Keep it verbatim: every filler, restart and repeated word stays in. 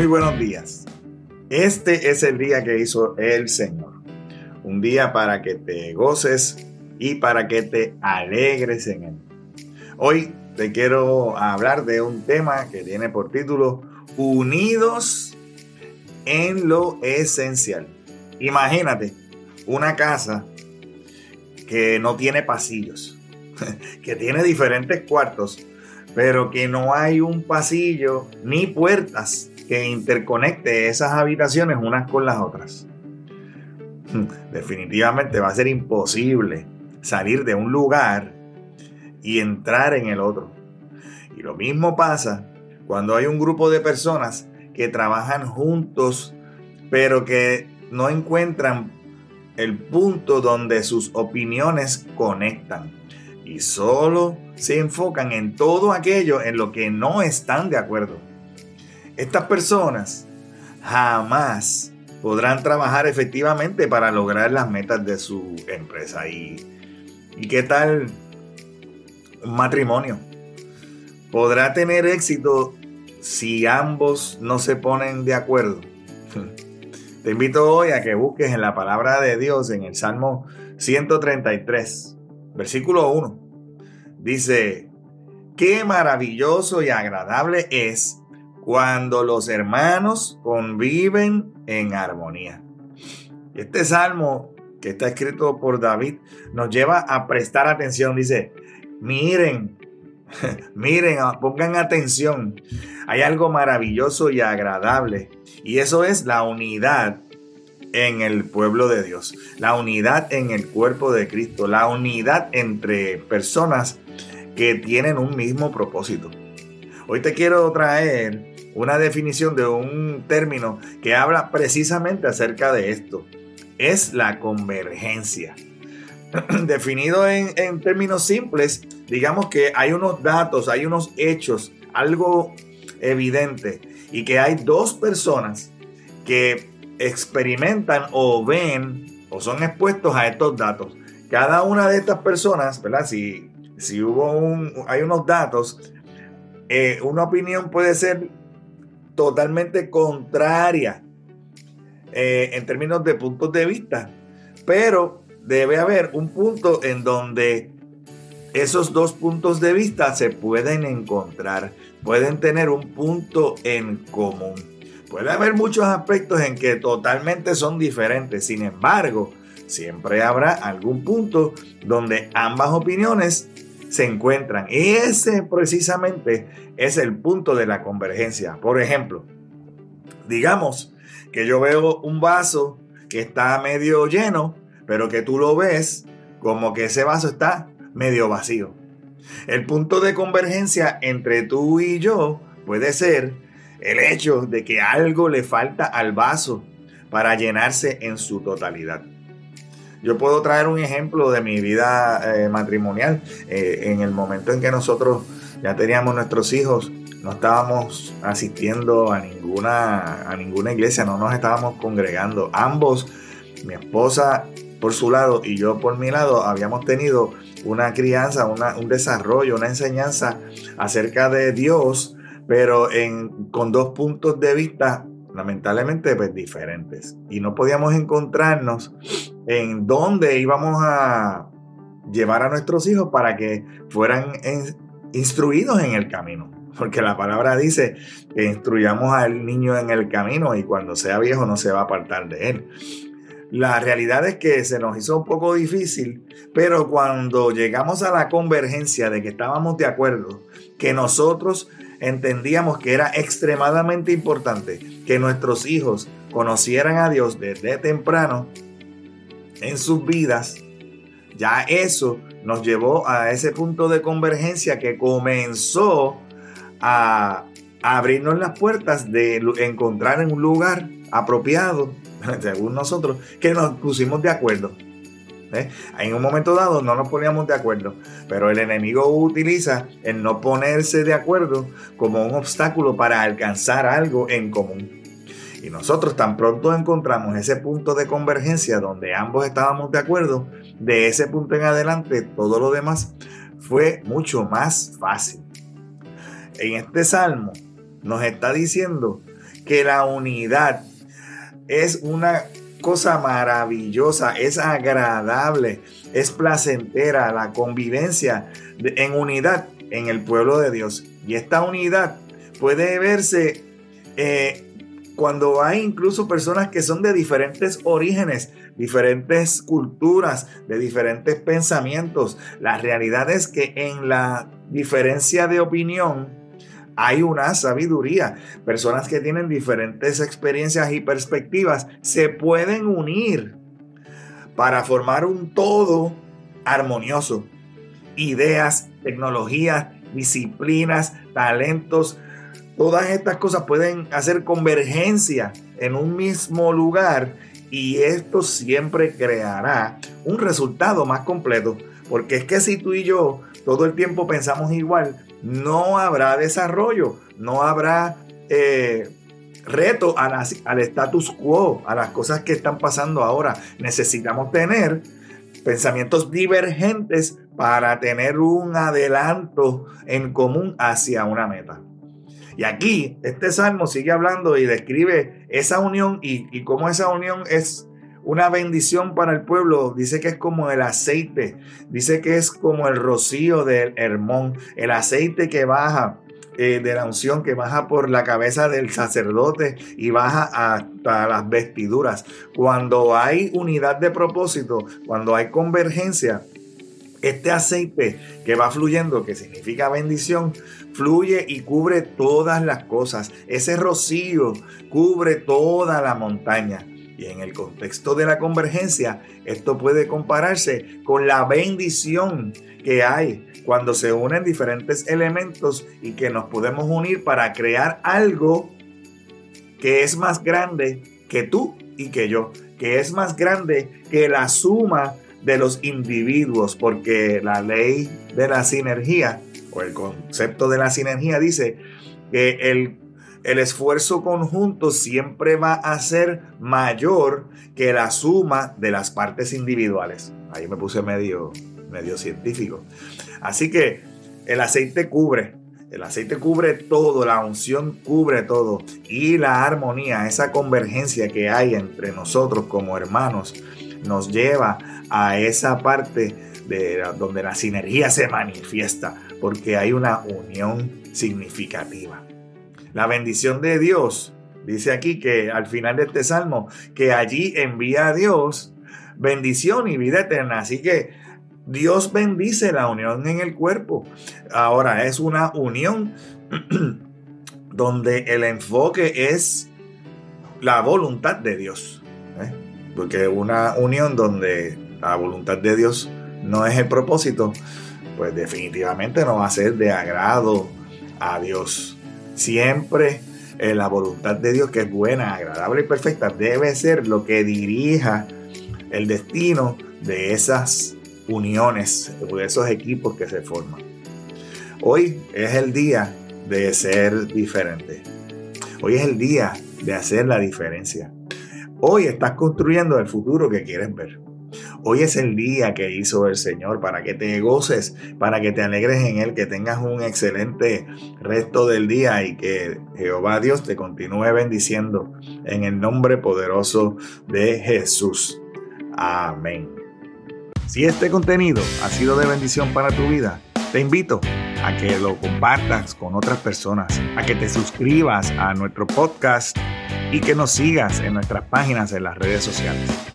Muy buenos días. Este es el día que hizo el Señor. Un día para que te goces y para que te alegres en él. Hoy te quiero hablar de un tema que tiene por título Unidos en lo esencial. Imagínate una casa que no tiene pasillos, que tiene diferentes cuartos, pero que no hay un pasillo ni puertas que interconecte esas habitaciones unas con las otras. Definitivamente va a ser imposible salir de un lugar y entrar en el otro. Y lo mismo pasa cuando hay un grupo de personas que trabajan juntos, pero que no encuentran el punto donde sus opiniones conectan y solo se enfocan en todo aquello en lo que no están de acuerdo. Estas personas jamás podrán trabajar efectivamente para lograr las metas de su empresa. ¿Y, y qué tal un matrimonio? ¿Podrá tener éxito si ambos no se ponen de acuerdo? Te invito hoy a que busques en la palabra de Dios, en el Salmo ciento treinta y tres, versículo uno. Dice: qué maravilloso y agradable es cuando los hermanos conviven en armonía. Este salmo que está escrito por David nos lleva a prestar atención. Dice: miren, miren, pongan atención. Hay algo maravilloso y agradable. Y eso es la unidad en el pueblo de Dios, la unidad en el cuerpo de Cristo, la unidad entre personas que tienen un mismo propósito. Hoy te quiero traer una definición de un término que habla precisamente acerca de esto. Es la convergencia. Definido en, en términos simples, digamos que hay unos datos, hay unos hechos, algo evidente, y que hay dos personas que experimentan o ven o son expuestos a estos datos. Cada una de estas personas, ¿verdad? Si, si hubo un, hay unos datos, eh, una opinión puede ser totalmente contraria eh, en términos de puntos de vista, pero debe haber un punto en donde esos dos puntos de vista se pueden encontrar, pueden tener un punto en común. Puede haber muchos aspectos en que totalmente son diferentes, sin embargo, siempre habrá algún punto donde ambas opiniones se encuentran. Ese precisamente es el punto de la convergencia. Por ejemplo, digamos que yo veo un vaso que está medio lleno, pero que tú lo ves como que ese vaso está medio vacío. El punto de convergencia entre tú y yo puede ser el hecho de que algo le falta al vaso para llenarse en su totalidad. Yo puedo traer un ejemplo de mi vida eh, matrimonial. Eh, en el momento en que nosotros ya teníamos nuestros hijos, no estábamos asistiendo a ninguna, a ninguna iglesia, no nos estábamos congregando. Ambos, mi esposa por su lado y yo por mi lado, habíamos tenido una crianza, una, un desarrollo, una enseñanza acerca de Dios, pero en, con dos puntos de vista lamentablemente pues, diferentes. Y no podíamos encontrarnos en dónde íbamos a llevar a nuestros hijos para que fueran en, instruidos en el camino. Porque la palabra dice que instruyamos al niño en el camino y cuando sea viejo no se va a apartar de él. La realidad es que se nos hizo un poco difícil, pero cuando llegamos a la convergencia de que estábamos de acuerdo, que nosotros entendíamos que era extremadamente importante que nuestros hijos conocieran a Dios desde temprano en sus vidas, ya eso nos llevó a ese punto de convergencia que comenzó a abrirnos las puertas de encontrar en un lugar apropiado, según nosotros, que nos pusimos de acuerdo. ¿Eh? En un momento dado no nos poníamos de acuerdo, pero el enemigo utiliza el no ponerse de acuerdo como un obstáculo para alcanzar algo en común. Y nosotros tan pronto encontramos ese punto de convergencia donde ambos estábamos de acuerdo, de ese punto en adelante todo lo demás fue mucho más fácil. En este salmo nos está diciendo que la unidad es una cosa maravillosa, es agradable, es placentera la convivencia en unidad en el pueblo de Dios. Y esta unidad puede verse eh, cuando hay incluso personas que son de diferentes orígenes, diferentes culturas, de diferentes pensamientos. La realidad es que en la diferencia de opinión hay una sabiduría. Personas que tienen diferentes experiencias y perspectivas se pueden unir para formar un todo armonioso. Ideas, tecnologías, disciplinas, talentos, todas estas cosas pueden hacer convergencia en un mismo lugar y esto siempre creará un resultado más completo. Porque es que si tú y yo todo el tiempo pensamos igual, no habrá desarrollo, no habrá eh, reto a la, al status quo, a las cosas que están pasando ahora. Necesitamos tener pensamientos divergentes para tener un adelanto en común hacia una meta. Y aquí, este salmo sigue hablando y describe esa unión y, y cómo esa unión es una bendición para el pueblo. Dice que es como el aceite, dice que es como el rocío del Hermón, el aceite que baja eh, de la unción, que baja por la cabeza del sacerdote y baja hasta las vestiduras. Cuando hay unidad de propósito, cuando hay convergencia, este aceite que va fluyendo, que significa bendición, fluye y cubre todas las cosas. Ese rocío cubre toda la montaña. Y en el contexto de la convergencia, esto puede compararse con la bendición que hay cuando se unen diferentes elementos y que nos podemos unir para crear algo que es más grande que tú y que yo, que es más grande que la suma de los individuos, porque la ley de la sinergia o el concepto de la sinergia dice que el El esfuerzo conjunto siempre va a ser mayor que la suma de las partes individuales. Ahí me puse medio, medio científico. Así que el aceite cubre, el aceite cubre todo, la unción cubre todo. Y la armonía, esa convergencia que hay entre nosotros como hermanos, nos lleva a esa parte de donde la sinergia se manifiesta, porque hay una unión significativa. La bendición de Dios, dice aquí que al final de este salmo, que allí envía a Dios bendición y vida eterna. Así que Dios bendice la unión en el cuerpo. Ahora es una unión donde el enfoque es la voluntad de Dios, ¿eh? Porque una unión donde la voluntad de Dios no es el propósito, pues definitivamente no va a ser de agrado a Dios. Siempre eh, la voluntad de Dios, que es buena, agradable y perfecta, debe ser lo que dirija el destino de esas uniones, de esos equipos que se forman. Hoy es el día de ser diferente. Hoy es el día de hacer la diferencia. Hoy estás construyendo el futuro que quieres ver. Hoy es el día que hizo el Señor para que te goces, para que te alegres en Él, que tengas un excelente resto del día y que Jehová Dios te continúe bendiciendo en el nombre poderoso de Jesús. Amén. Si este contenido ha sido de bendición para tu vida, te invito a que lo compartas con otras personas, a que te suscribas a nuestro podcast y que nos sigas en nuestras páginas en las redes sociales.